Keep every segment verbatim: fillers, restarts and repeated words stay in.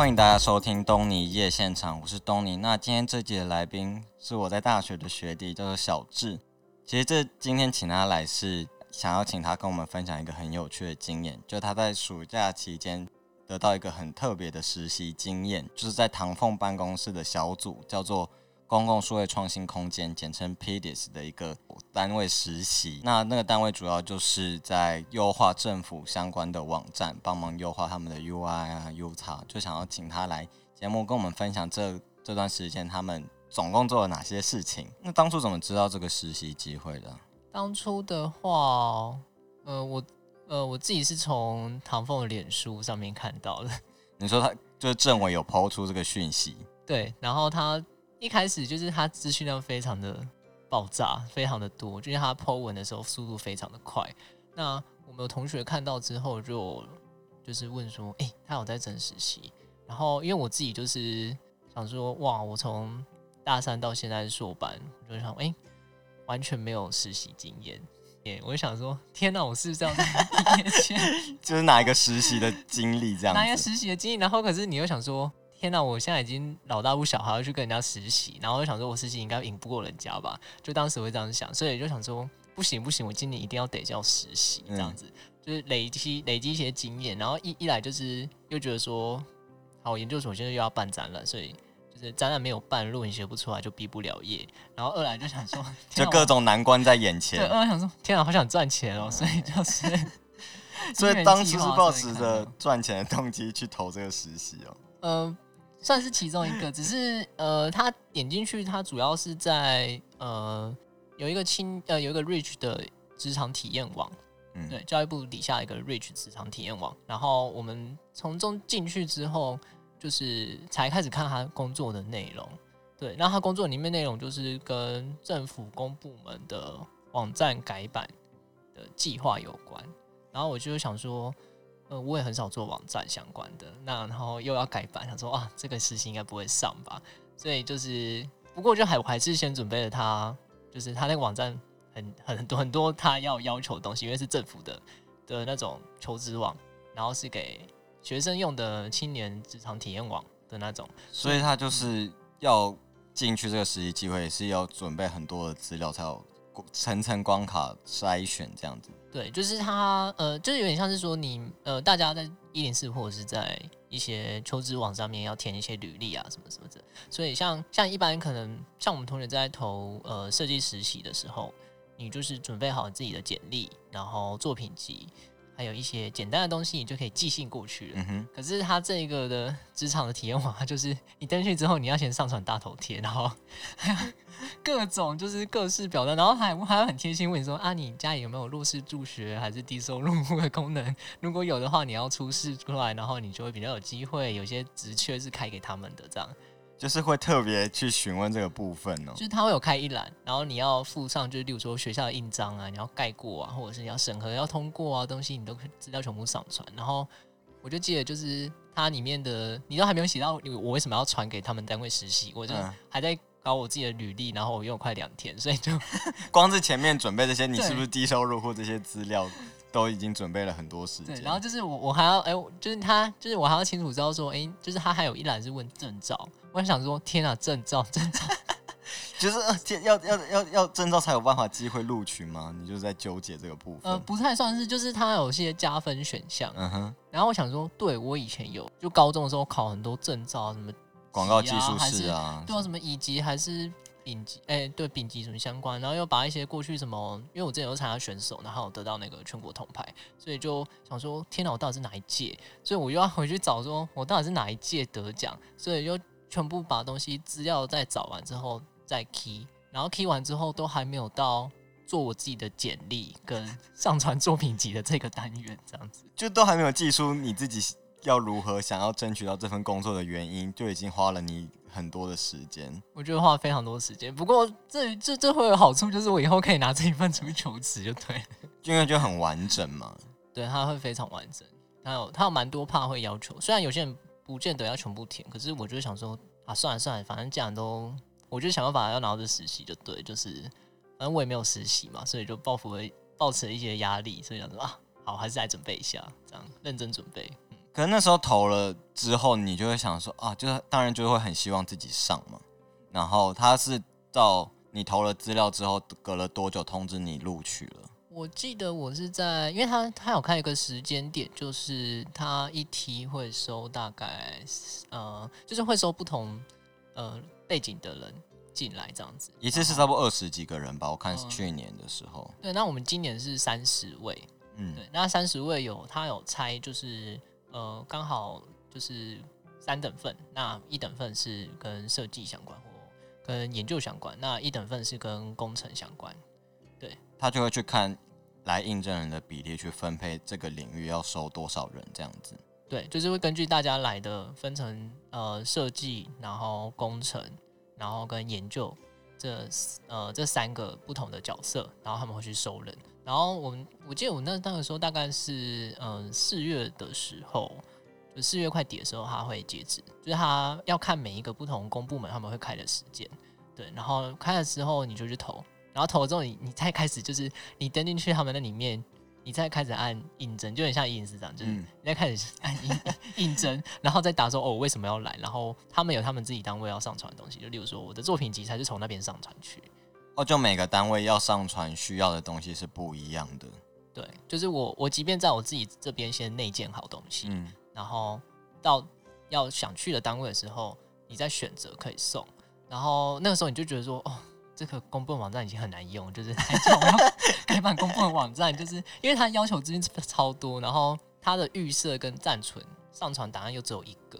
欢迎大家收听东尼夜现场，我是东尼。那今天这集的来宾是我在大学的学弟，叫做小智。其实这今天请他来是想要请他跟我们分享一个很有趣的经验，就是他在暑假期间得到一个很特别的实习经验，就是在唐凤办公室的小组，叫做公共数位创新空间，简称 P D I S 的一个单位实习。那那个单位主要就是在优化政府相关的网站，帮忙优化他们的 U I 啊、U X， 就想要请他来节目跟我们分享这这段时间他们总共做了哪些事情。那当初怎么知道这个实习机会的？当初的话，呃，我呃我自己是从唐凤的脸书上面看到的。你说他就是政委有 po 出这个讯息？对，然后他。一开始就是他资讯量非常的爆炸，非常的多，就是他 po 文的时候速度非常的快。那我们有同学看到之后就就是问说，哎、欸，他有在整实习？然后因为我自己就是想说，哇，我从大三到现在是硕班，我就想，哎、欸，完全没有实习经验。我就想说，天哪、啊，我是不是这样子？就是哪一个实习的经历这样子？哪一个实习的经历？然后可是你又想说。天哪！我现在已经老大不小，还要去跟人家实习，然后就想说，我实习应该赢不过人家吧？就当时会这样想，所以就想说，不行不行，我今年一定要得叫实习，这样子、嗯、就是累积累积一些经验。然后 一, 一来就是又觉得说，好，我研究所现在又要办展览，所以就是展览没有办，论文写不出来就毕不了业。然后二来就想说，就各种难关在眼前。对，二来想说，天哪，好想赚钱哦，所以就是，所以当时是抱持着赚钱的动机去投这个实习哦。呃。算是其中一个，只是呃，他点进去，他主要是在呃有一个青呃有一个 Reach 的职场体验网，嗯，对，教育部底下一个 Reach 职场体验网。然后我们从中进去之后，就是才开始看他工作的内容。对，那他工作里面内容就是跟政府公部门的网站改版的计划有关。然后我就想说。呃，我也很少做网站相关的，那然后又要改版，想说啊，这个实习应该不会上吧，所以就是，不过就还我还是先准备了他，就是他那个网站很很多很多他要要求的东西，因为是政府的的那种求职网，然后是给学生用的青年职场体验网的那种，所以他就是要进去这个实习机会是要准备很多的资料才有。层层关卡筛选这样子，对，就是他呃，就是有点像是说你呃，大家在一零四或者是在一些求职网上面要填一些履历啊，什么什么的。所以像像一般可能像我们同学在投呃设计实习的时候，你就是准备好自己的简历，然后作品集，还有一些简单的东西，你就可以寄信过去了。嗯、可是他这个的职场的体验网，就是你登去之后，你要先上传大头贴，然后。各种就是各式表达，然后还还很贴心问你说啊，你家里有没有弱势助学还是低收入户的功能？如果有的话，你要出示出来，然后你就会比较有机会。有些职缺是开给他们的，这样就是会特别去询问这个部分哦。就是他会有开一栏，然后你要附上，就是例如说学校的印章啊，你要盖过啊，或者是你要审核要通过啊，东西你都资料全部上传。然后我就记得就是它里面的，你都还没有写到我为什么要传给他们单位实习，我就还在。搞我自己的履历，然后我用快两天，所以就光是前面准备这些，你是不是低收入户这些资料都已经准备了很多时间？对，然后就是我我还要哎、欸，就是他就是我还要清楚知道说，哎、欸，就是他还有一栏是问证照，我想说天啊，证照证照，就是要要要要证照才有办法机会录取吗？你就是在纠结这个部分。呃，不太算是，就是他有些加分选项。嗯哼。然后我想说，对我以前有，就高中的时候考很多证照什么。广告技术是啊，对啊，什么乙级还是丙级？哎、欸，对，丙级什么相关，然后又把一些过去什么，因为我之前有参加选手，然后有得到那个全国铜牌，所以就想说，天哪，我到底是哪一届？所以我又要回去找说，我到底是哪一届得奖？所以就全部把东西资料再找完之后再 key， 然后 key 完之后都还没有到做我自己的简历跟上传作品集的这个单元，这样子就都还没有寄出你自己。要如何想要争取到这份工作的原因，就已经花了你很多的时间。我觉得花了非常多时间，不过这这这会有好处，就是我以后可以拿这一份出去求职，就对了。因为就很完整嘛。对，它会非常完整。它有它有蛮多怕会要求，虽然有些人不见得要全部填，可是我就想说啊，算了算了，反正既然都，我就想办法要拿到这实习，就对，就是反正我也没有实习嘛，所以就抱负了抱持了一些压力，所以想说啊，好，还是来准备一下，这样认真准备。可是那时候投了之后，你就会想说啊，就是当然就会很希望自己上嘛。然后他是到你投了资料之后，隔了多久通知你录取了？我记得我是在，因为他他有看一个时间点，就是他一梯会收大概呃，就是会收不同呃背景的人进来这样子。一次是差不多二十几个人吧，我看是去年的时候。呃、对，那我们今年是三十位。嗯，对，那三十位有他有猜，就是呃刚好就是三等份，那一等份是跟设计相关或跟研究相关，那一等份是跟工程相关。对，他就会去看来应征人的比例，去分配这个领域要收多少人这样子。对，就是会根据大家来的分成呃设计，然后工程，然后跟研究这呃这三个不同的角色，然后他们会去收人。然后我们我记得我那那个时候大概是嗯四月的时候，就四月快底的时候他会截止，就是他要看每一个不同公部门他们会开的时间，对，然后开了之后你就去投，然后投了之后你你再开始就是你登进去他们那里面，你再开始按应征，就很像应试这样，就是你再开始按应征、嗯，然后再打说哦我为什么要来，然后他们有他们自己单位要上传的东西，就例如说我的作品集才是从那边上传去。哦，就每个单位要上传需要的东西是不一样的。对，就是我我即便在我自己这边先内建好东西、嗯，然后到要想去的单位的时候，你再选择可以送。然后那个时候你就觉得说，哦，这个公部门网站已经很难用，就是还叫我要改版公部门网站，就是因为它要求资讯超多，然后它的预设跟暂存上传档案又只有一个、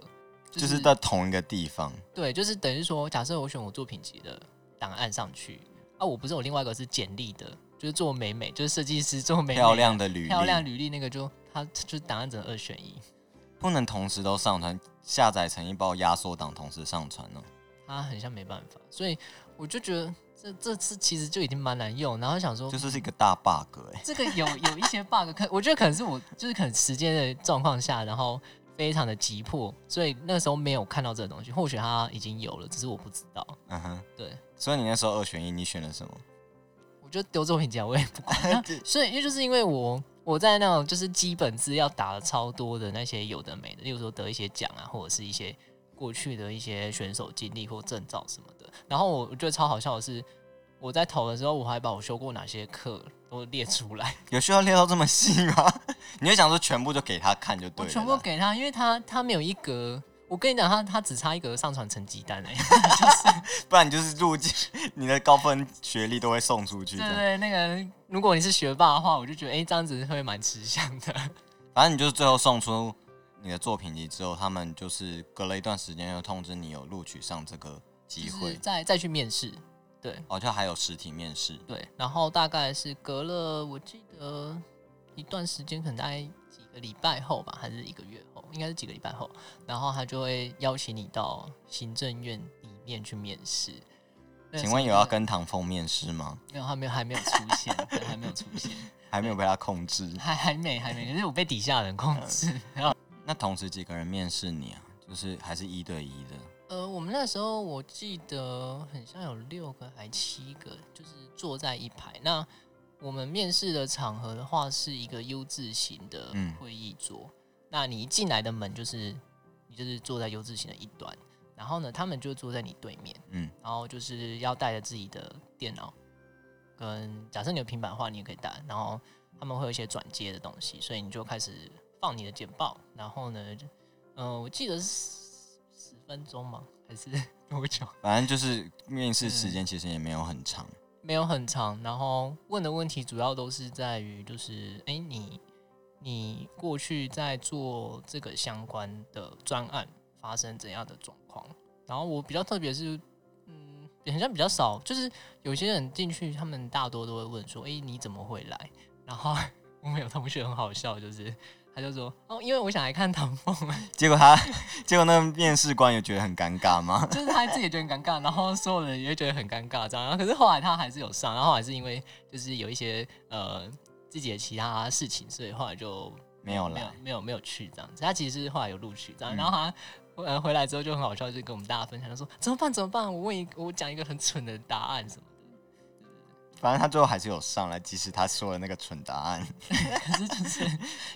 就是，就是在同一个地方。对，就是等于说，假设我选我作品集的档案上去。啊，我不是有另外一个是简历的，就是做美美，就是设计师做美美漂亮的履历，漂亮履历那个就它就是档案只能二选一，不能同时都上传，下载成一包压缩档同时上传呢、啊，它很像没办法，所以我就觉得这这次其实就已经蛮难用，然后想说就是是一个大 bug 哎、欸，这个有有一些 bug， 我觉得可能是我就是可能时间的状况下，然后非常的急迫，所以那时候没有看到这个东西，或许它已经有了，只是我不知道，嗯哼，对。所以你那时候二选一，你选了什么？我就丢作品集，我也不管。所以因为就是因为我我在那种就是基本资料打了超多的那些有的没的，例如说得一些奖啊，或者是一些过去的一些选手经历或证照什么的。然后我觉得超好笑的是，我在投的时候，我还把我修过哪些课都列出来。有需要列到这么细吗？你就想说全部就给他看就对了。我全部给他，因为他他没有一格。我跟你讲，他他只差一个上传成绩单哎、欸，就是、不然你就是入境你的高分学历都会送出去。对 对, 對，那个如果你是学霸的话，我就觉得哎、欸，这样子会蛮吃香的。反正你就是最后送出你的作品集之后，他们就是隔了一段时间又通知你有录取上这个机会，就是、再再去面试。对，哦，就还有实体面试。对，然后大概是隔了我记得一段时间，可能大概几个礼拜后吧，还是一个月。应该是几个礼拜后，然后他就会邀请你到行政院里面去面试。请问有要跟唐凤面试吗？没有，他没有，还没有出现，还没有出现，还没有被他控制，还还没还没，可是我被底下人控制。嗯、那同时几个人面试你啊？就是还是一对一的？呃，我们那时候我记得很像有六个还七个，就是坐在一排。那我们面试的场合的话，是一个 U 字型的会议桌。嗯，那你一进来的门就是，你就是坐在 U 字型的一端，然后呢，他们就坐在你对面，嗯，然后就是要带着自己的电脑，跟假设你有平板的话，你也可以带，然后他们会有一些转接的东西，所以你就开始放你的简报，然后呢，呃，我记得是十分钟吗？还是多久？反正就是面试时间其实也没有很长，嗯，没有很长，然后问的问题主要都是在于就是，哎、欸，你。你过去在做这个相关的专案发生怎样的状况？然后我比较特别是，嗯，好像比较少，就是有些人进去，他们大多都会问说：“哎、欸，你怎么会来？”然后我们有同学很好笑，就是他就说：“哦，因为我想来看唐凤。”结果他，结果那个面试官也觉得很尴尬吗？就是他自己也觉得很尴尬，然后所有人也觉得很尴尬这样。然后可是后来他还是有上，然后还是因为就是有一些呃。自己的其他事情，所以后来就没有来，没有没有去这样子。他其实是后来有录取这样，嗯、然后他呃回来之后就很好笑，就跟我们大家分享，他说怎么办怎么办？我问一我讲一个很蠢的答案什么的。反正他最后还是有上来，即使他说了那个蠢答案。可是就是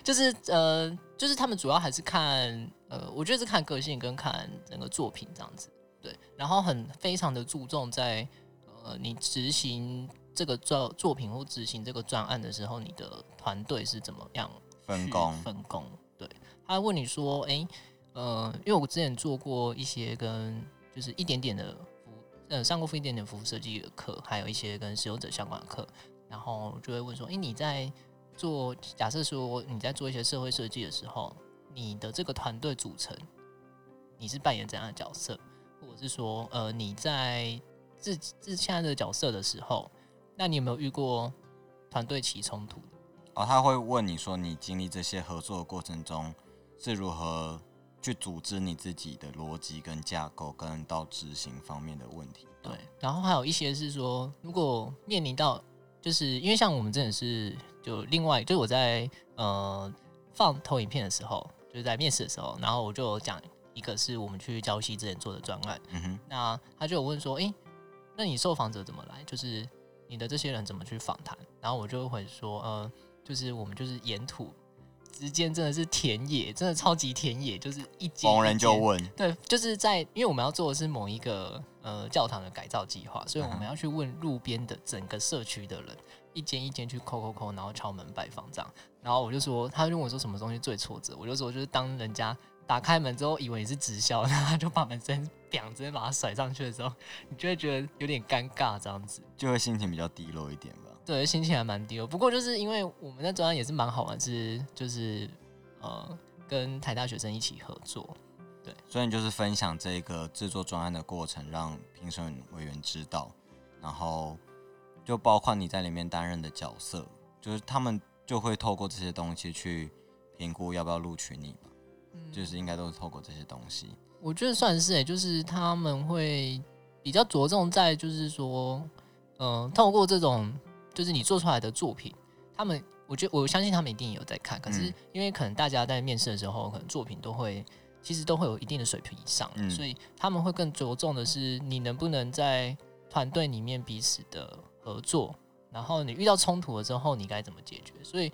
就是呃，就是他们主要还是看呃，我觉得是看个性跟看整个作品这样子。对，然后很非常的注重在呃，你执行这个作作品或执行这个专案的时候，你的团队是怎么样分工分工？对，他问你说，哎、欸，呃，因为我之前做过一些跟就是一点点的。呃，上过一点点服务设计的课，还有一些跟使用者相关的课，然后就会问说：“哎、欸，你在做假设说你在做一些社会设计的时候，你的这个团队组成，你是扮演怎样的角色？或者是说，呃，你在自自现在的角色的时候，那你有没有遇过团队起冲突？”哦，他会问你说，你经历这些合作的过程中是如何去组织你自己的逻辑跟架构，跟到执行方面的问题。对，然后还有一些是说，如果面临到，就是因为像我们真的是就另外，就是我在呃放投影片的时候，就是在面试的时候，然后我就讲一个是我们去礁溪之前做的专案，嗯哼，那他就有问说，哎、欸，那你受访者怎么来？就是你的这些人怎么去访谈？然后我就会说，呃，就是我们就是沿途。之间真的是田野，真的超级田野，就是一间逢人就问。对，就是在因为我们要做的是某一个呃教堂的改造计划，所以我们要去问路边的整个社区的人，嗯、一间一间去叩叩叩，然后敲门拜访这样。然后我就说，他就问我说什么东西最挫折，我就说就是当人家打开门之后以为你是直销，然后他就把门直接砰直接把他甩上去的时候，你就会觉得有点尴尬这样子，就会心情比较低落一点吧。对，心情还蛮低哦。不过就是因为我们在专案也是蛮好玩，是就是呃跟台大学生一起合作，对。所以就是分享这个制作专案的过程，让评审委员知道，然后就包括你在里面担任的角色，就是他们就会透过这些东西去评估要不要录取你吧。嗯，就是应该都是透过这些东西。我觉得算是哎、欸，就是他们会比较着重在就是说，嗯、呃，透过这种。就是你做出来的作品，他们，我觉得我相信他们一定有在看，可是因为可能大家在面试的时候，可能作品都会其实都会有一定的水平以上、嗯，所以他们会更着重的是你能不能在团队里面彼此的合作，然后你遇到冲突了之后，你该怎么解决？所以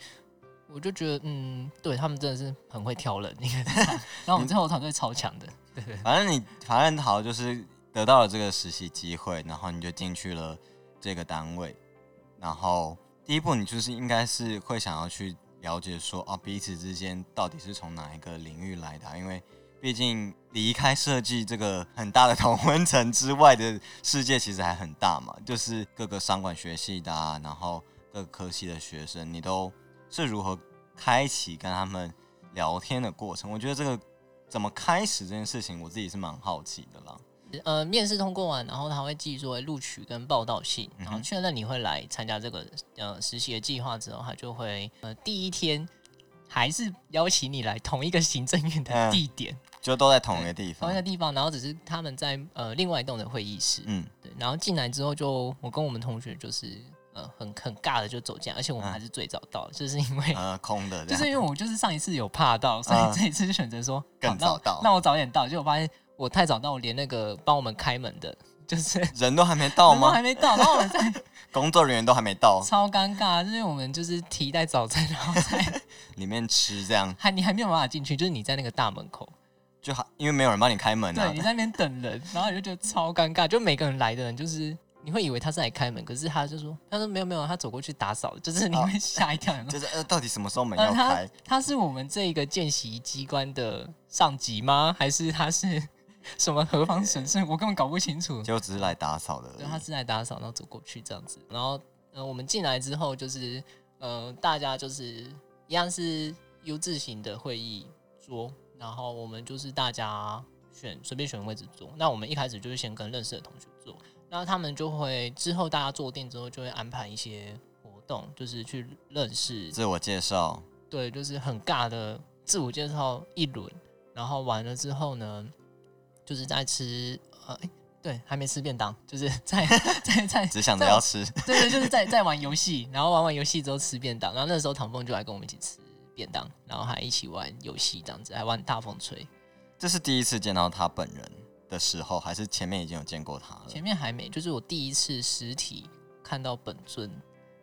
我就觉得，嗯，对他们真的是很会挑人，你看，然后我们最后团队超强的，对对。反正你反正好就是得到了这个实习机会，然后你就进去了这个单位。然后第一步，你就是应该是会想要去了解说啊，彼此之间到底是从哪一个领域来的、啊？因为毕竟离开设计这个很大的同温层之外的世界，其实还很大嘛。就是各个商管学系的、啊，然后各个科系的学生，你都是如何开启跟他们聊天的过程？我觉得这个怎么开始这件事情，我自己是蛮好奇的啦。呃，面试通过完，然后他会寄说录取跟报到信，然后确认你会来参加这个呃实习的计划之后，他就会呃第一天还是邀请你来同一个行政院的地点，嗯、就都在同一个地方，同一个地方，然后只是他们在呃另外一栋的会议室，嗯，对，然后进来之后就我跟我们同学就是呃很很尬的就走进来，而且我们还是最早到的，嗯、就是因为呃空的，就是因为我就是上一次有怕到，所以这一次就选择说、嗯、更早到，那我早点到，结果发现。我太早到，我连那个帮我们开门的，就是人都还没到吗？人都还没到，然后我们在工作人员都还没到，超尴尬。就是我们就是提带早餐，然后在里面吃这样，还你还没有办法进去，就是你在那个大门口，就因为没有人帮你开门啊，对，你在那边等人，然后你就觉得超尴尬。就每个人来的人，就是你会以为他是来开门，可是他就说，他说没有没有，他走过去打扫，就是你会吓一跳，哦、就是呃，到底什么时候门要开？呃、他, 他是我们这个见习机关的上级吗？还是他是？什么何方神圣？我根本搞不清楚。就只是来打扫的而已。对，他是来打扫，然后走过去这样子。然后，呃、我们进来之后，就是，呃，大家就是一样是 U 字型的会议桌，然后我们就是大家选随便选位置坐。那我们一开始就是先跟认识的同学坐，那他们就会之后大家坐定之后，就会安排一些活动，就是去认识、自我介绍。对，就是很尬的自我介绍一轮，然后完了之后呢？就是在吃，呃，对，还没吃便当，就是在在在只想着要吃，对对，就是在在玩游戏，然后玩完游戏之后吃便当，然后那时候唐凤就来跟我们一起吃便当，然后还一起玩游戏这样子，还玩大风吹。这是第一次见到他本人的时候，还是前面已经有见过他了？前面还没，就是我第一次实体看到本尊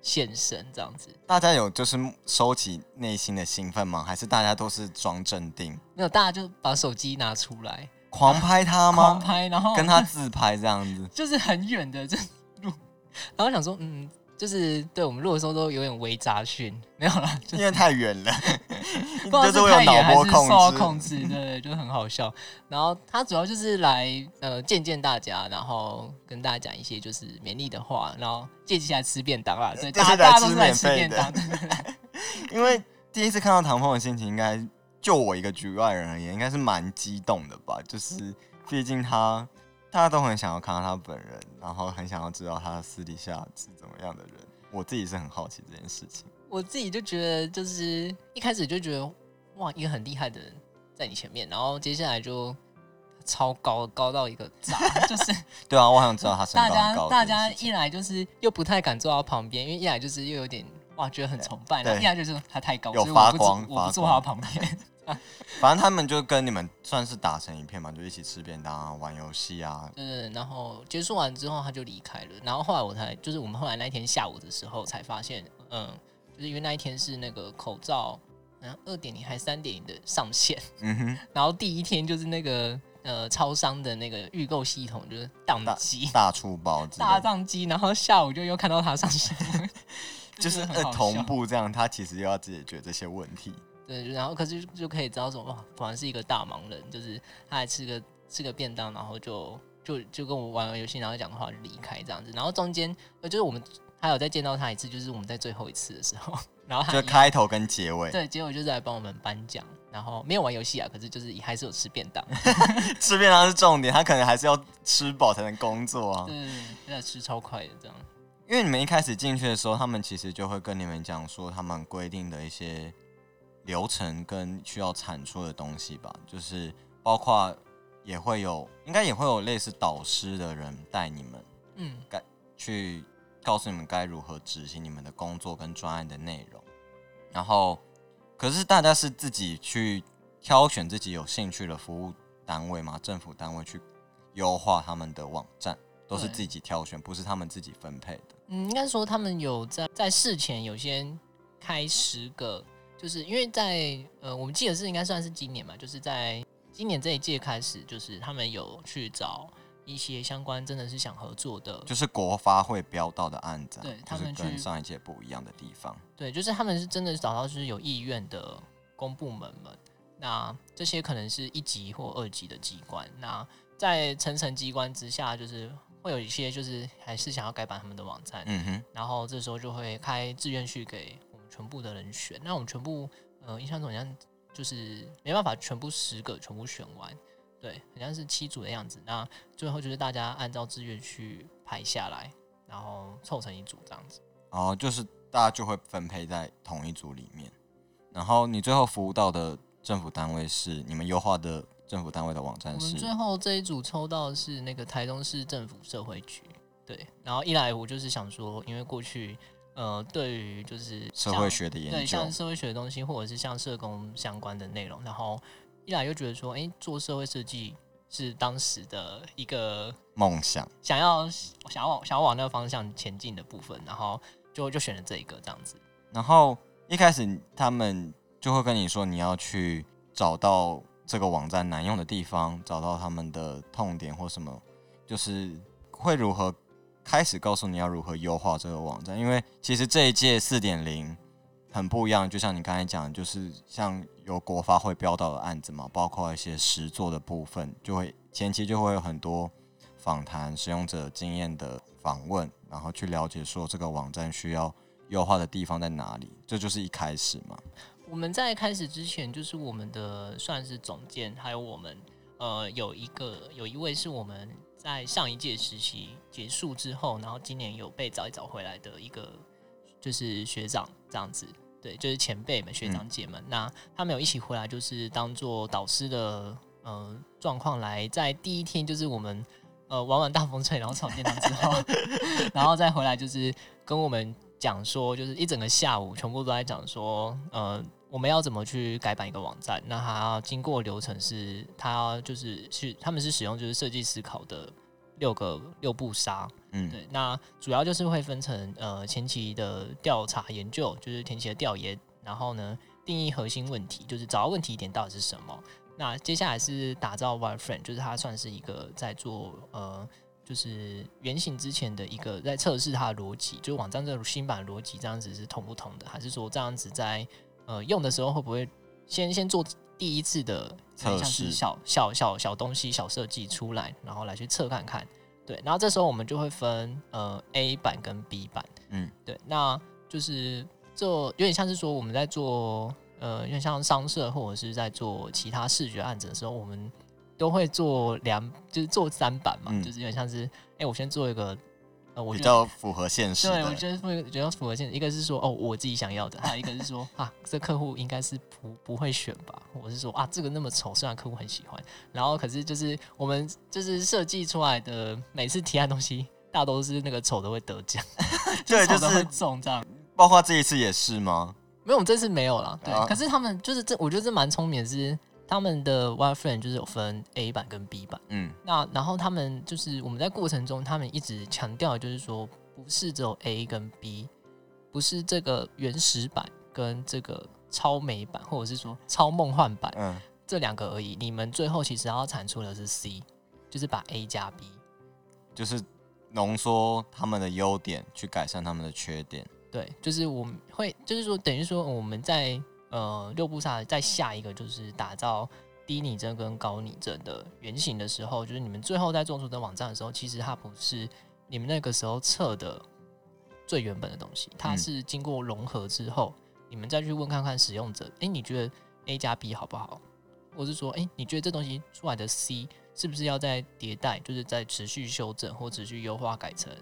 现身这样子。大家有就是收集内心的兴奋吗？还是大家都是装镇定？没有，大家就把手机拿出来狂拍他吗？狂拍，然后跟他自拍这样子，就是很远的这路，然后想说，嗯，就是对我们录的时候都有点微杂讯，没有啦，就是、因为太远了，不知道是太远还是受到控制，对，就很好笑。然后他主要就是来呃见见大家，然后跟大家讲一些就是勉励的话，然后借机来吃便当啦，对，大家都是来吃便当，因为第一次看到唐凤的心情应该。就我一个局外人而言，应该是蛮激动的吧。就是毕竟他，大家都很想要看到他本人，然后很想要知道他私底下是怎么样的人。我自己是很好奇这件事情。我自己就觉得，就是一开始就觉得，哇，一个很厉害的人在你前面，然后接下来就超高，高到一个炸，就是对啊，我好想知道他身高很高。大家大家一来就是又不太敢坐到旁边，因为一来就是又有点。哇，觉得很崇拜，然后一来就是他太高，有发光，所以我不，我不坐他旁边。反正他们就跟你们算是打成一片嘛，就一起吃便当啊，玩游戏啊。对，然后结束完之后他就离开了。然后后来我才，就是我们后来那天下午的时候才发现，嗯，就是因为那一天是那个口罩，然后二点零还三点零的上线，嗯哼。然后第一天就是那个。呃，超商的那个预购系统就是宕机，大出包之类的，大宕机，然后下午就又看到他上新闻，就是呃同步这样，他其实又要解决这些问题。对，然后可是就可以知道说，哇，果然是一个大忙人，就是他还吃个吃个便当，然后就就就跟我玩玩游戏，然后讲的话就离开这样子。然后中间就是我们还有再见到他一次，就是我们在最后一次的时候，然后他就开头跟结尾，对，结尾就是来帮我们颁奖。然后没有玩游戏啊，可是就是还是有吃便当，吃便当是重点，他可能还是要吃饱才能工作啊。对，那吃超快的这样。因为你们一开始进去的时候，他们其实就会跟你们讲说他们规定的一些流程跟需要产出的东西吧，就是包括也会有，应该也会有类似导师的人带你们，嗯，去告诉你们该如何执行你们的工作跟专案的内容，然后。可是大家是自己去挑选自己有兴趣的服务单位嘛，政府单位去优化他们的网站，都是自己挑选，不是他们自己分配的。嗯，应该说他们有在在事前有先开十个，就是因为在呃，我们记得是应该算是今年嘛，就是在今年这一届开始，就是他们有去找一些相关真的是想合作的，就是国发会标到的案子，对，他们就是跟上一届不一样的地方。对，就是他们是真的找到就是有意愿的公部门们，那这些可能是一级或二级的机关，那在层层机关之下，就是会有一些就是还是想要改版他们的网站，嗯哼，然后这时候就会开志愿序给我们全部的人选，那我们全部呃印象中好像就是没办法全部十个全部选完。对，好像是七组的样子。那最后就是大家按照志愿去排下来，然后凑成一组这样子。哦，就是大家就会分配在同一组里面。然后你最后服务到的政府单位是你们优化的政府单位的网站是？我们最后这一组抽到的是那个台中市政府社会局。对，然后一来我就是想说，因为过去呃对于就是社会学的研究，对，像社会学的东西，或者是像社工相关的内容，然后。一来又觉得说，哎、欸，做社会设计是当时的一个梦想，想要想要往想要往那个方向前进的部分，然后就就选了这一个这样子。然后一开始他们就会跟你说，你要去找到这个网站难用的地方，找到他们的痛点或什么，就是会如何开始告诉你要如何优化这个网站，因为其实这一届四点零。很不一样，就像你刚才讲，就是像有国发会标到的案子嘛，包括一些实作的部分，就会前期就会有很多访谈、使用者经验的访问，然后去了解说这个网站需要优化的地方在哪里，这就是一开始嘛。我们在开始之前，就是我们的算是总监，还有我们呃有一个有一位是我们在上一届实习结束之后，然后今年有被找一找回来的一个。就是学长这样子，对，就是前辈们、学长姐们，嗯、那他们有一起回来，就是当做导师的呃状况来，在第一天就是我们呃玩完大风吹，然后吵电脑之后，然后再回来就是跟我们讲说，就是一整个下午全部都在讲说，呃，我们要怎么去改版一个网站，那他要经过流程是，他就是是他们是使用就是设计思考的六个六步杀，嗯，对，那主要就是会分成呃前期的调查研究，就是前期的调研，然后呢定义核心问题，就是找到问题点到底是什么。那接下来是打造 wireframe， 就是它算是一个在做呃就是原型之前的一个在测试它的逻辑，就是网站这新版的逻辑这样子是通不通的，还是说这样子在呃用的时候会不会先先做第一次的像是 小, 小, 小, 小东西小设计出来，然后来去测看看。对，然后这时候我们就会分、呃、A 版跟 B 版，嗯，对，那就是做有点像是说我们在做呃有点像商社或者是在做其他视觉案子的时候，我们都会做两就是做三版嘛、嗯、就是有点像是哎我先做一个呃、我比较符合现实的，对，我觉得比较符合现实。一个是说哦我自己想要的，还有一个是说啊这客户应该是 不, 不会选吧，我是说啊这个那么丑，虽然客户很喜欢，然后可是就是我们就是设计出来的每次提案东西，大多是那个丑的会得奖，对，就是丑的会中这样。包括这一次也是吗？没有，我们这次没有啦。对，啊、可是他们就是这，我觉得这蛮聪明的是。他们的 wireframe 就是有分 A 版跟 B 版，嗯，那然后他们就是我们在过程中，他们一直强调的就是说，不是只有 A 跟 B， 不是这个原始版跟这个超美版，或者是说超梦幻版，嗯，这两个而已。你们最后其实要产出的是 C， 就是把 A 加 B， 就是浓缩他们的优点，去改善他们的缺点。对，就是我们会，就是说等于说我们在。呃，六步杀再下一个就是打造低拟真跟高拟真的原型的时候，就是你们最后在做出的网站的时候，其实它不是你们那个时候测的最原本的东西，它是经过融合之后，嗯、你们再去问看看使用者，哎、欸，你觉得 A 加 B 好不好？或是说，哎、欸，你觉得这东西出来的 C 是不是要再迭代，就是再持续修正或持续优化改成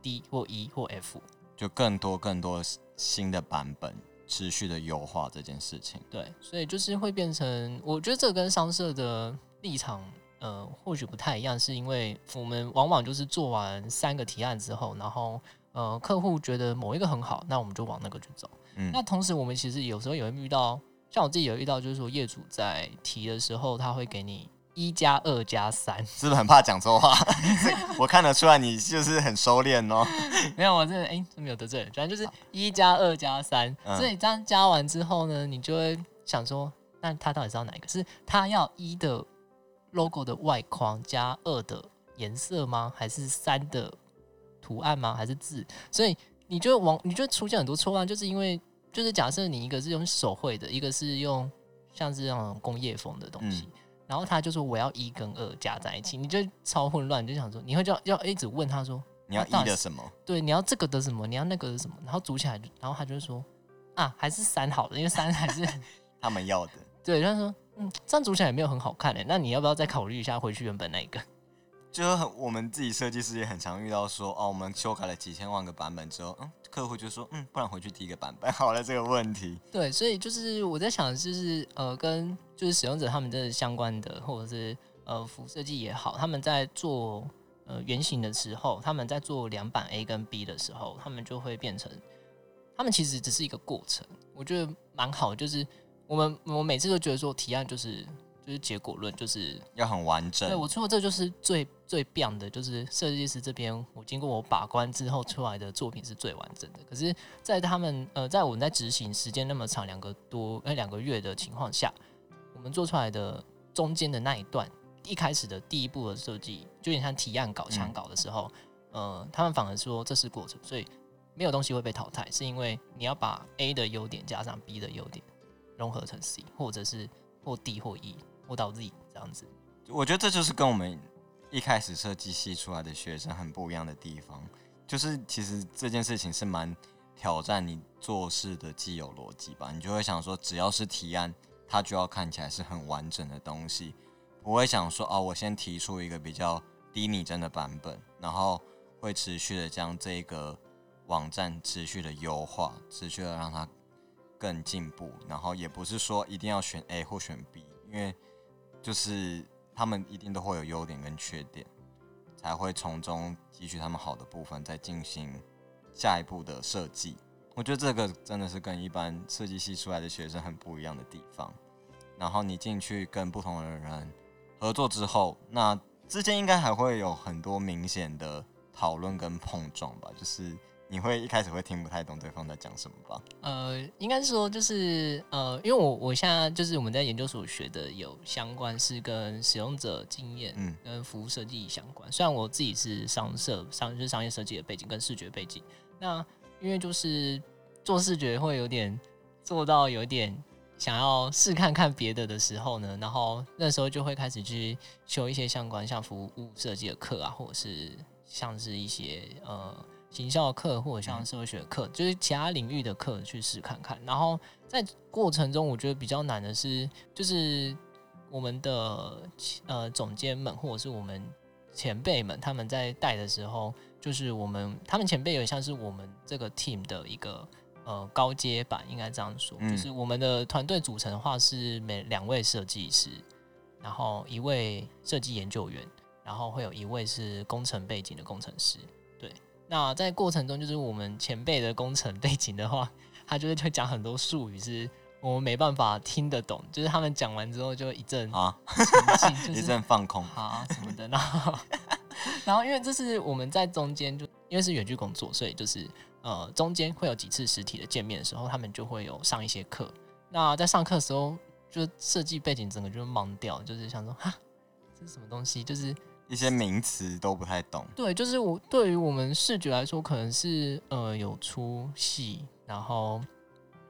D 或 E 或 F， 就更多更多新的版本。持续的优化这件事情，对，所以就是会变成，我觉得这跟商社的立场，呃，或许不太一样，是因为我们往往就是做完三个提案之后，然后呃，客户觉得某一个很好，那我们就往那个去走。嗯，那同时我们其实有时候也会遇到，像我自己有遇到，就是说业主在提的时候，他会给你一加二加三，是不是很怕讲错话？我看得出来你就是很收敛哦。没有，我真的哎，没有得罪人，反正就是一加二加三。所以这样加完之后呢，你就会想说，那他到底是要哪一个？是他要一的 logo 的外框加二的颜色吗？还是三的图案吗？还是字？所以你就往你就出现很多错案，就是因为就是假设你一个是用手绘的，一个是用像是那种工业风的东西。嗯，然后他就说我要一跟二加在一起，你就超混乱，你就想说你会就要一直问他说你要一的什么？对，你要这个的什么？你要那个的什么？然后组起来，然后他就说啊，还是三好了，因为三还是他们要的。对，他说嗯，这样组起来也没有很好看诶，那你要不要再考虑一下回去原本那一个？就是我们自己设计师也很常遇到说哦，我们修改了几千万个版本之后，嗯，客户就说嗯，不然回去第一个版本好了这个问题。对，所以就是我在想，就是呃，跟就是使用者他们的相关的，或者是呃，服务设计也好，他们在做呃原型的时候，他们在做两版 A 跟 B 的时候，他们就会变成，他们其实只是一个过程，我觉得蛮好。就是我们我每次都觉得说提案就是。就是结果论，就是要很完整。对，我说这就是最最棒的，就是设计师这边，我经过我把关之后出来的作品是最完整的。可是，在他们呃，在我们在执行时间那么长，两个多呃两个月的情况下，我们做出来的中间的那一段，一开始的第一步的设计，就有点像提案稿、墙稿的时候，嗯、呃，他们反而说这是过程，所以没有东西会被淘汰，是因为你要把 A 的优点加上 B 的优点，融合成 C， 或者是或 D 或 E。或到 Z 这样子，我觉得这就是跟我们一开始设计系出来的学生很不一样的地方，就是其实这件事情是蛮挑战你做事的既有逻辑吧，你就会想说只要是提案，它就要看起来是很完整的东西，不会想说哦，我先提出一个比较低拟真的版本，然后会持续的将这个网站持续的优化，持续的让它更进步，然后也不是说一定要选 A 或选 B， 因为就是他们一定都会有优点跟缺点，才会从中汲取他们好的部分，再进行下一步的设计。我觉得这个真的是跟一般设计系出来的学生很不一样的地方。然后你进去跟不同的人合作之后，那之间应该还会有很多明显的讨论跟碰撞吧，就是你会一开始会听不太懂对方在讲什么吧？呃，应该是说就是呃，因为我我现在就是我们在研究所学的有相关是跟使用者经验跟服务设计相关、嗯。虽然我自己是商社商就是商业设计的背景跟视觉背景，那因为就是做视觉会有点做到有点想要试看看别的的时候呢，然后那时候就会开始去修一些相关像服务设计的课啊，或者是像是一些呃。行销课或者像社会学课、嗯，就是其他领域的课去试看看。然后在过程中，我觉得比较难的是，就是我们的呃总监们或者是我们前辈们，他们在带的时候，就是我们他们前辈有点像是我们这个 team 的一个呃高阶版，应该这样说、嗯。就是我们的团队组成的话是每两位设计师，然后一位设计研究员，然后会有一位是工程背景的工程师。那在过程中，就是我们前辈的工程背景的话，他就会讲很多术语，是我们没办法听得懂。就是他们讲完之后，就一阵啊，一阵放空啊什么的。然后，然后因为这是我们在中间，就因为是远距工作，所以就是呃中间会有几次实体的见面的时候，他们就会有上一些课。那在上课的时候，就设计背景整个就懵掉，就是想说哈，这是什么东西？就是。一些名词都不太懂，对，就是我对于我们视觉来说，可能是呃有粗细，然后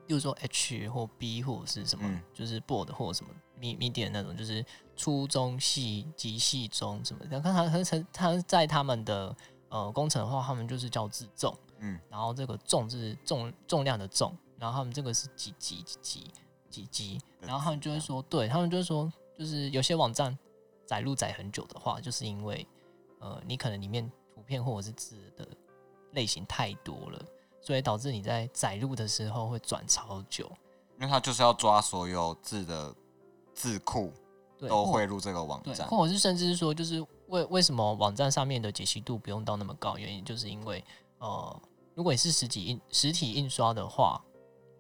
比如说 H 或 B 或者是什么，嗯、就是 board 或什么 medium 那种，就是粗中细、极细中什么的。看他他在他们的呃工程的话，他们就是叫字重，嗯，然后这个重是重重量的重，然后他们这个是几级几级几级，然后他们就会说，对他们就会说，就是有些网站。载入载很久的话，就是因为、呃、你可能里面图片或者是字的类型太多了，所以导致你在载入的时候会转超久。因为它就是要抓所有字的字库都汇入这个网站，或者是甚至是说，就是 为, 为什么网站上面的解析度不用到那么高？原因就是因为、呃、如果你是实体印实体印刷的话，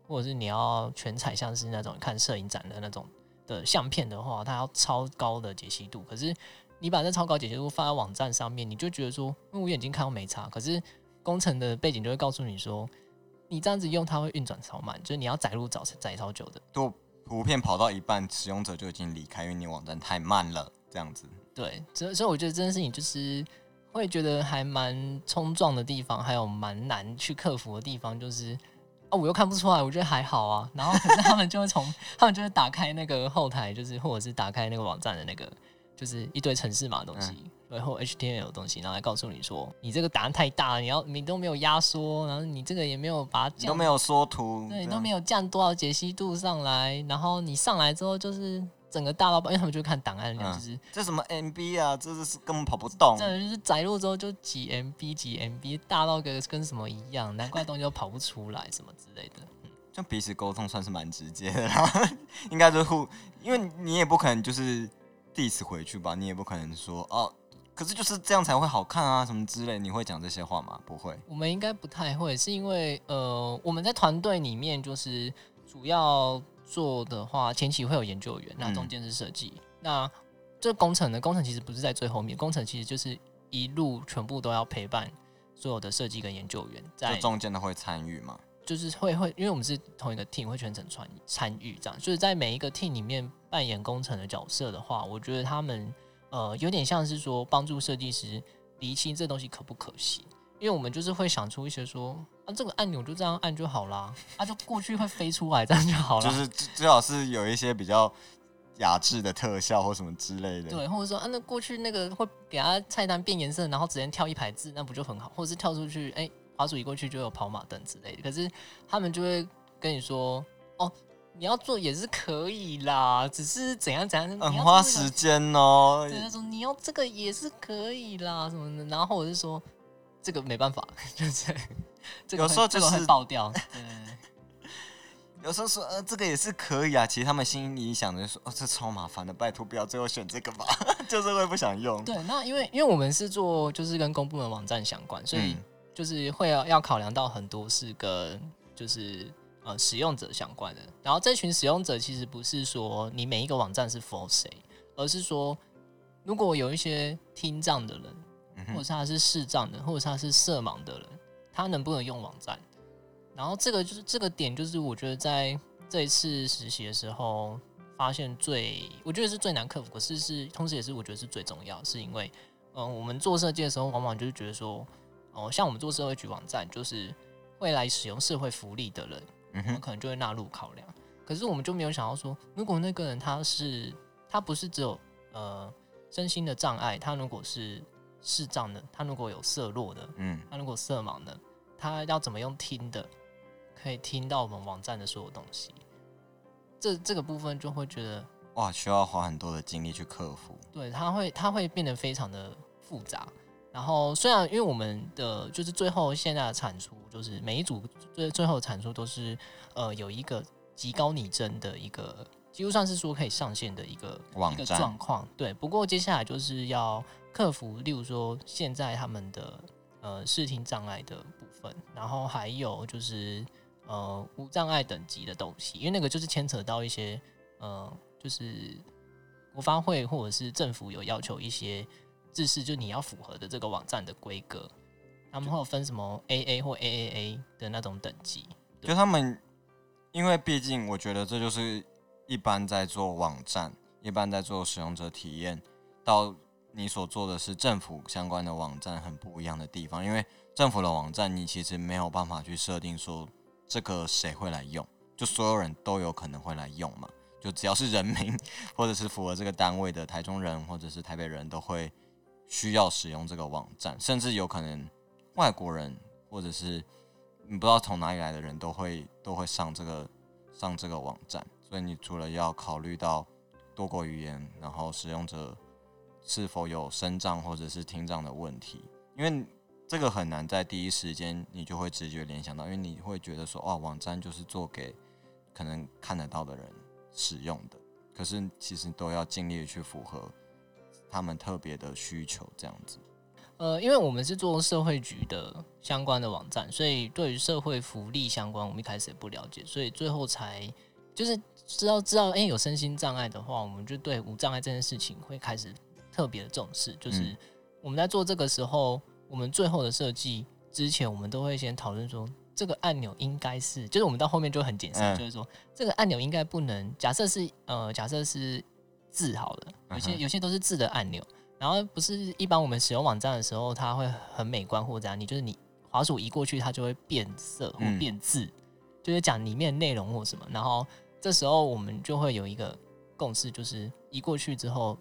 或者是你要全彩，像是那种看摄影展的那种。的相片的话，它要超高的解析度。可是你把这超高解析度放在网站上面，你就觉得说，因为我眼睛看到没差。可是工程的背景就会告诉你说，你这样子用它会运转超慢，就是你要载入载超久的。图图片跑到一半，使用者就已经离开，因为你网站太慢了，这样子。对，所以我觉得这件事情就是会觉得还蛮冲撞的地方，还有蛮难去克服的地方，就是。哦、我又看不出来，我觉得还好啊。然后可是他们就会从，他们就会打开那个后台，就是或者是打开那个网站的那个，就是一堆程式码的东西，然、嗯、后 H T M L 的东西，然后来告诉你说，你这个答案太大了，你要你都没有压缩，然后你这个也没有把它降，你都没有缩图，对，你都没有降多少解析度上来，然后你上来之后就是。整个大老板，因为他们就看档案量，就是、嗯、这什么 M B 啊，这是根本跑不动。真的就是载入之后就几 M B 几 M B， 大到跟跟什么一样，难怪东西都跑不出来什么之类的。嗯、就彼此沟通算是蛮直接的，然后应该就是互，因为你也不可能就是 diss 回去吧，你也不可能说哦，可是就是这样才会好看啊什么之类，你会讲这些话吗？不会，我们应该不太会，是因为呃我们在团队里面就是主要。做的话，前期会有研究员，那中间是设计、嗯，那这工程呢？工程其实不是在最后面，工程其实就是一路全部都要陪伴所有的设计跟研究员在。就中间的会参与吗？就是会会，因为我们是同一个 team， 会全程参与这样。就是在每一个 team 里面扮演工程的角色的话，我觉得他们呃有点像是说帮助设计师厘清这东西可不可行。因为我们就是会想出一些说啊，这个按钮就这样按就好啦，啊，就过去会飞出来，这样就好了。就是最好是有一些比较雅致的特效或什么之类的。对，或者说啊，那过去那个会给它菜单变颜色，然后直接跳一排字，那不就很好？或者是跳出去，哎、欸，滑鼠移过去就有跑马灯之类的。可是他们就会跟你说，哦，你要做也是可以啦，只是怎样怎样，很花时间哦。对，他说你要这个也是可以啦，什么的。然后我就说。这个没办法，就是这个有时候就是、这个、会爆掉。对，有时候说呃，这个也是可以啊。其实他们心里想着说，哦，这超麻烦的，拜托不要最后选这个吧，就是会不想用。对，那因为因为我们是做就是跟公部门网站相关，所以就是会要要考量到很多是跟就是呃使用者相关的。然后这群使用者其实不是说你每一个网站是 for 谁，而是说。如果有一些听障的人、嗯、或者是他是视障的，或者是他是色盲的人，他能不能用网站？然后这个就是这个点，就是我觉得在这一次实习的时候发现最，我觉得是最难克服，可是是同时也是我觉得是最重要，是因为，嗯、呃，我们做设计的时候，往往就是觉得说，哦、呃，像我们做社会局网站，就是未来使用社会福利的人，我们可能就会纳入考量。可是我们就没有想到说，如果那个人他是他不是只有呃身心的障碍，他如果是视障的，他如果有色弱的，嗯，他如果色盲的，他要怎么用听的？可以听到我们网站的所有东西，这这个部分就会觉得哇，需要花很多的精力去克服。对，它会它会变得非常的复杂。然后虽然因为我们的就是最后现在的产出，就是每一组最最后的产出都是呃有一个极高拟真的一个，几乎算是说可以上线的一个网站状况。对，不过接下来就是要克服，例如说现在他们的呃视听障碍的部分，然后还有就是。呃，无障碍等级的东西，因为那个就是牵扯到一些呃，就是国发会或者是政府有要求一些制式，就你要符合的这个网站的规格，他们会有分什么 A A 或 A A A 的那种等级。就他们，因为毕竟我觉得这就是一般在做网站，一般在做使用者体验，到你所做的是政府相关的网站很不一样的地方，因为政府的网站你其实没有办法去设定说。这个谁会来用？就所有人都有可能会来用嘛？就只要是人民，或者是符合这个单位的台中人或者是台北人都会需要使用这个网站，甚至有可能外国人或者是你不知道从哪里来的人都会都会上这个上这个网站。所以你除了要考虑到多国语言，然后使用者是否有身障或者是听障的问题，因为。这个很难在第一时间你就会直觉联想到，因为你会觉得说，哦，网站就是做给可能看得到的人使用的，可是其实都要尽力去符合他们特别的需求，这样子。呃，因为我们是做社会局的相关的网站，所以对于社会福利相关，我们一开始也不了解，所以最后才就是知道知道，哎，有身心障碍的话，我们就对无障碍这件事情会开始特别的重视，就是我们在做这个时候。我们最后的设计之前，我们都会先讨论说，这个按钮应该是，就是我们到后面就很简慎，嗯、就是说这个按钮应该不能，假设是呃，假设是字好了，有些有些都是字的按钮，然后不是一般我们使用网站的时候，它会很美观或者啊，你就是你滑鼠移过去，它就会变色或变字，嗯、就是讲里面的内容或什么，然后这时候我们就会有一个共识，就是移过去之后，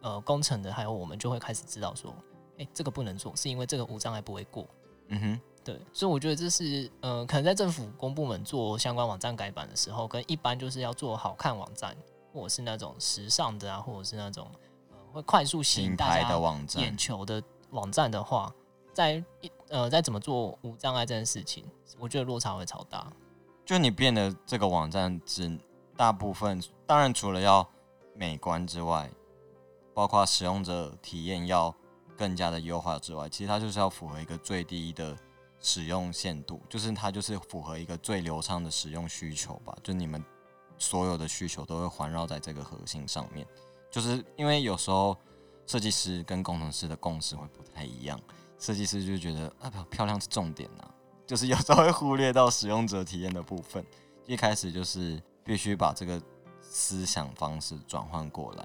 呃，工程的还有我们就会开始知道说。哎、欸，这个不能做，是因为这个无障碍不会过。嗯哼，对，所以我觉得这是，呃，可能在政府公部门做相关网站改版的时候，跟一般就是要做好看网站，或者是那种时尚的啊，或者是那种、呃、会快速吸引大家眼球的网站的话，在呃在怎么做无障碍这件事情，我觉得落差会超大。就你变得这个网站只大部分，当然除了要美观之外，包括使用者体验要。更加的优化之外，其实它就是要符合一个最低的使用限度，就是它就是符合一个最流畅的使用需求吧。就你们所有的需求都会环绕在这个核心上面，就是因为有时候设计师跟工程师的共识会不太一样，设计师就觉得啊漂亮是重点啊，就是有时候会忽略到使用者体验的部分。一开始就是必须把这个思想方式转换过来，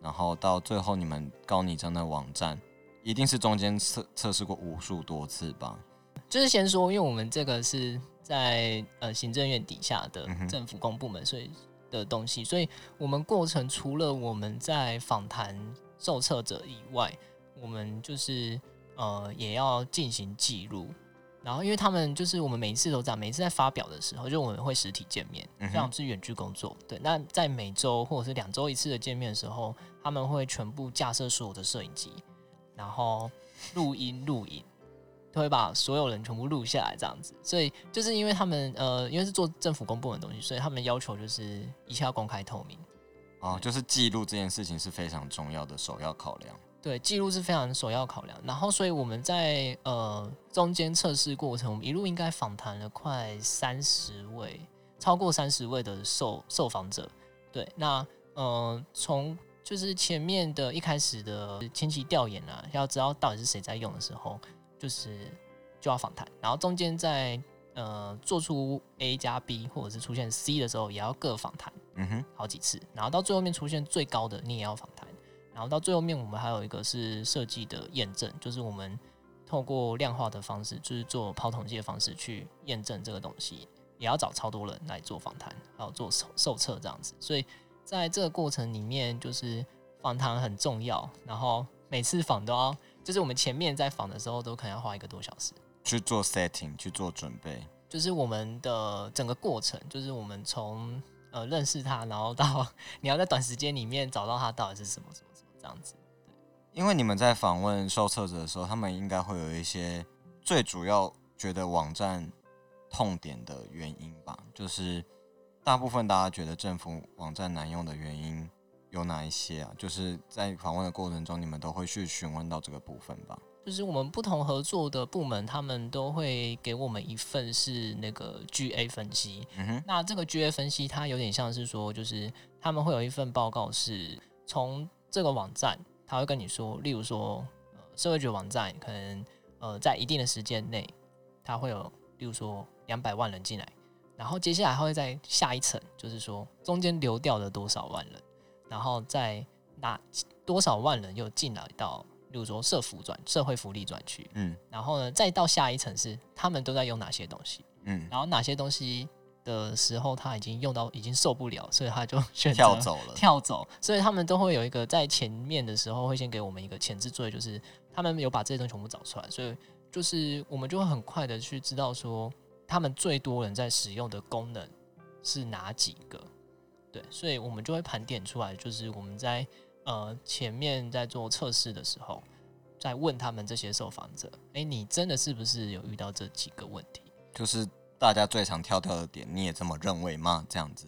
然后到最后你们高拟真的网站。一定是中间测试过无数多次吧？就是先说，因为我们这个是在、呃、行政院底下的政府公部门，所以的东西，嗯、所以我们过程除了我们在访谈受测者以外，我们就是、呃、也要进行记录。然后，因为他们就是我们每一次都这样，每一次在发表的时候，就我们会实体见面，虽然我们是远距工作，对。那在每周或者是两周一次的见面的时候，他们会全部架设所有的摄影机。然后录音录影，都会把所有人全部录下来这样子。所以就是因为他们呃，因为是做政府公部门的东西，所以他们要求就是一切要公开透明。哦，就是记录这件事情是非常重要的首要考量。对，记录是非常首要考量。然后，所以我们在呃中间测试过程，我们一路应该访谈了快三十位，超过三十位的受受访者。对，那呃从就是前面的一开始的前期调研啊，要知道到底是谁在用的时候，就是就要访谈，然后中间在呃做出 A 加 B 或者是出现 C 的时候，也要各访谈，嗯哼，好几次，然后到最后面出现最高的，你也要访谈，然后到最后面我们还有一个是设计的验证，就是我们透过量化的方式，就是做跑统计的方式去验证这个东西，也要找超多人来做访谈，还有做受测这样子。所以在这个过程里面，就是访谈很重要，然后每次访都要，就是我们前面在访的时候都可能要花一个多小时去做 setting， 去做准备，就是我们的整个过程，就是我们从、呃、认识他，然后到你要在短时间里面找到他到底是什么什么什么这样子。因为你们在访问受测者的时候，他们应该会有一些最主要觉得网站痛点的原因吧，就是大部分大家觉得政府网站难用的原因有哪一些啊？就是在访问的过程中，你们都会去询问到这个部分吧？就是我们不同合作的部门，他们都会给我们一份是那个 G A 分析。嗯哼。那这个 G A 分析，它有点像是说，就是他们会有一份报告是从这个网站。他会跟你说，例如说，呃、社会局网站可能、呃、在一定的时间内，他会有，例如说两百万人进来，然后接下来他会在下一层，就是说中间流掉了多少万人，然后再拿多少万人又进来到，例如说社福转社会福利转区，嗯，然后呢再到下一层是他们都在用哪些东西，嗯，然后哪些东西的时候他已经用到已经受不了，所以他就选择跳走了跳走所以他们都会有一个在前面的时候会先给我们一个前置作业，就是他们有把这些东西全部找出来，所以就是我们就会很快的去知道说他们最多人在使用的功能是哪几个。对，所以我们就会盘点出来，就是我们在、呃、前面在做测试的时候在问他们这些受访者，欸，你真的是不是有遇到这几个问题，就是大家最常跳跳的点，你也这么认为吗？这样子，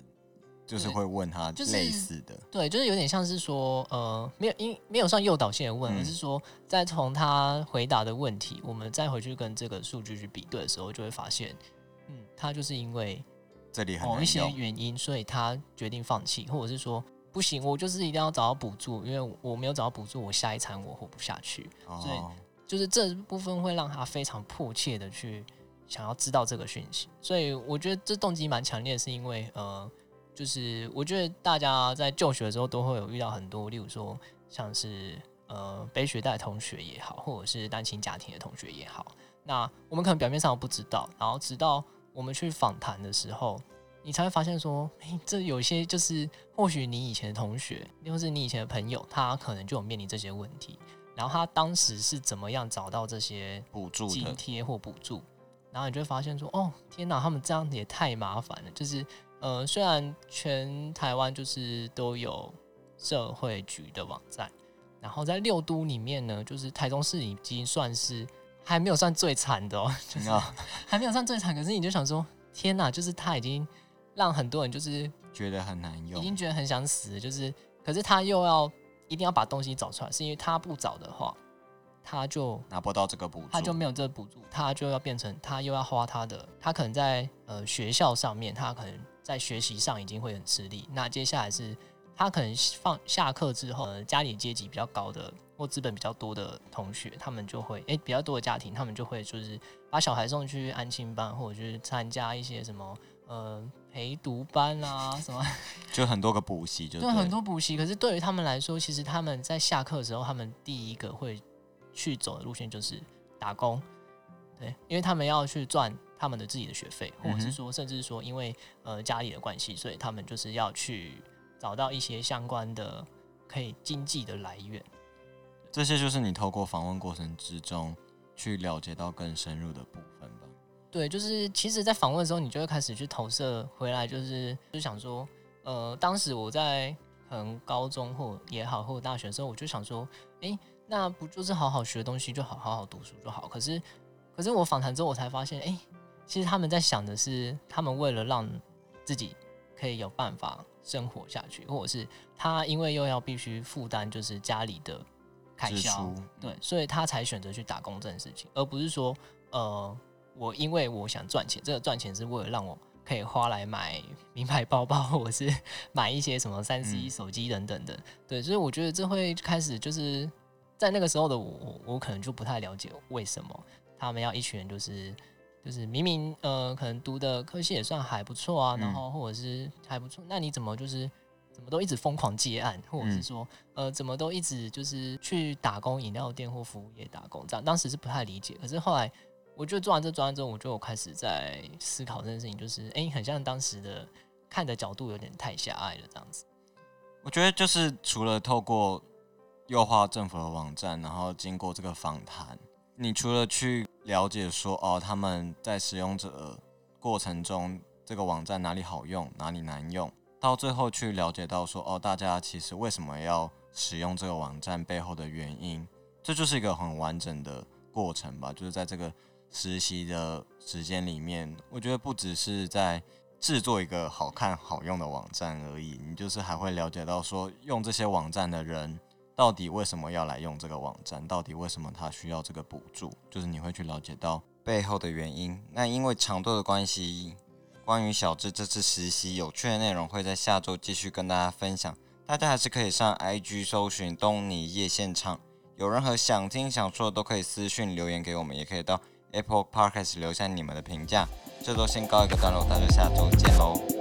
就是会问他类似的，就是，对，就是有点像是说，呃，没有，因没有算诱导性的问，嗯，而是说，再从他回答的问题，我们再回去跟这个数据去比对的时候，就会发现，嗯，他就是因为这里某一些原因，所以他决定放弃，或者是说，不行，我就是一定要找到补助，因为我没有找到补助，我下一餐我活不下去，哦，所以就是这部分会让他非常迫切的去。想要知道这个讯息，所以我觉得这动机蛮强烈的，是因为呃，就是我觉得大家在就学的时候都会有遇到很多，例如说像是呃背学贷的同学也好，或者是单亲家庭的同学也好，那我们可能表面上不知道，然后直到我们去访谈的时候，你才会发现说，欸，这有些就是或许你以前的同学，或是你以前的朋友，他可能就有面临这些问题，然后他当时是怎么样找到这些补助津贴或补助。然后你就会发现说，哦，天哪，他们这样也太麻烦了。就是，呃，虽然全台湾就是都有社会局的网站，然后在六都里面呢，就是台中市已经算是还没有算最惨的哦，就是还没有算最惨。可是你就想说，天哪，就是他已经让很多人就是觉得很难用，已经觉得很想死。就是，可是他又要一定要把东西找出来，是因为他不找的话。他就拿不到这个补助，他就没有这个补助，他就要变成他又要花他的，他可能在、呃、学校上面，他可能在学习上已经会很吃力。那接下来是他可能放下课之后，呃、家里阶级比较高的或资本比较多的同学，他们就会，欸，比较多的家庭，他们就会就是把小孩送去安亲班，或者去参加一些什么呃陪读班啊什么，就很多个补习，就对很多补习。可是对于他们来说，其实他们在下课的时候，他们第一个会。去走的路线就是打工，对，因为他们要去赚他们的自己的学费，或者是说，甚至说因为、呃、家里的关系，所以他们就是要去找到一些相关的可以经济的来源。这些就是你透过访问过程之中去了解到更深入的部分吧。对，就是其实，在访问的时候，你就会开始去投射回来，就是就想说，呃，当时我在可能高中或也好，或大学的时候，我就想说，哎，欸。那不就是好好学东西就好，好好读书就好。可是，可是我访谈之后，我才发现，哎，欸，其实他们在想的是，他们为了让自己可以有办法生活下去，或者是他因为又要必须负担就是家里的开销，对，所以他才选择去打工这件事情，而不是说，呃，我因为我想赚钱，这个赚钱是为了让我可以花来买名牌包包，或是买一些什么三 C 手机等等的、嗯、对，所以我觉得这会开始就是在那个时候的我，我可能就不太了解为什么他们要一群人就是就是明明呃可能读的科系也算还不错啊，然后或者是还不错，那你怎么就是怎么都一直疯狂接案，或者是说、嗯、呃怎么都一直就是去打工，饮料店或服务业打工这样，当时是不太理解，可是后来我就做完这专案之后，我就开始在思考这件事情，就是哎、欸，很像当时的看的角度有点太狭隘了，这样子。我觉得就是除了透过优化政府的网站，然后经过这个访谈，你除了去了解说哦，他们在使用者过程中这个网站哪里好用，哪里难用，到最后去了解到说哦，大家其实为什么要使用这个网站背后的原因，这就是一个很完整的过程吧，就是在这个实习的时间里面，我觉得不只是在制作一个好看好用的网站而已，你就是还会了解到说用这些网站的人到底为什么要来用这个网站，到底为什么他需要这个补助，就是你会去了解到背后的原因。那因为长度的关系，关于小智这次实习有趣的内容会在下周继续跟大家分享，大家还是可以上 I G 搜寻东尼夜现场，有任何想听想说的都可以私讯留言给我们，也可以到Apple Podcast 留下你们的评价，这周先告一个段落，大家下周见喽。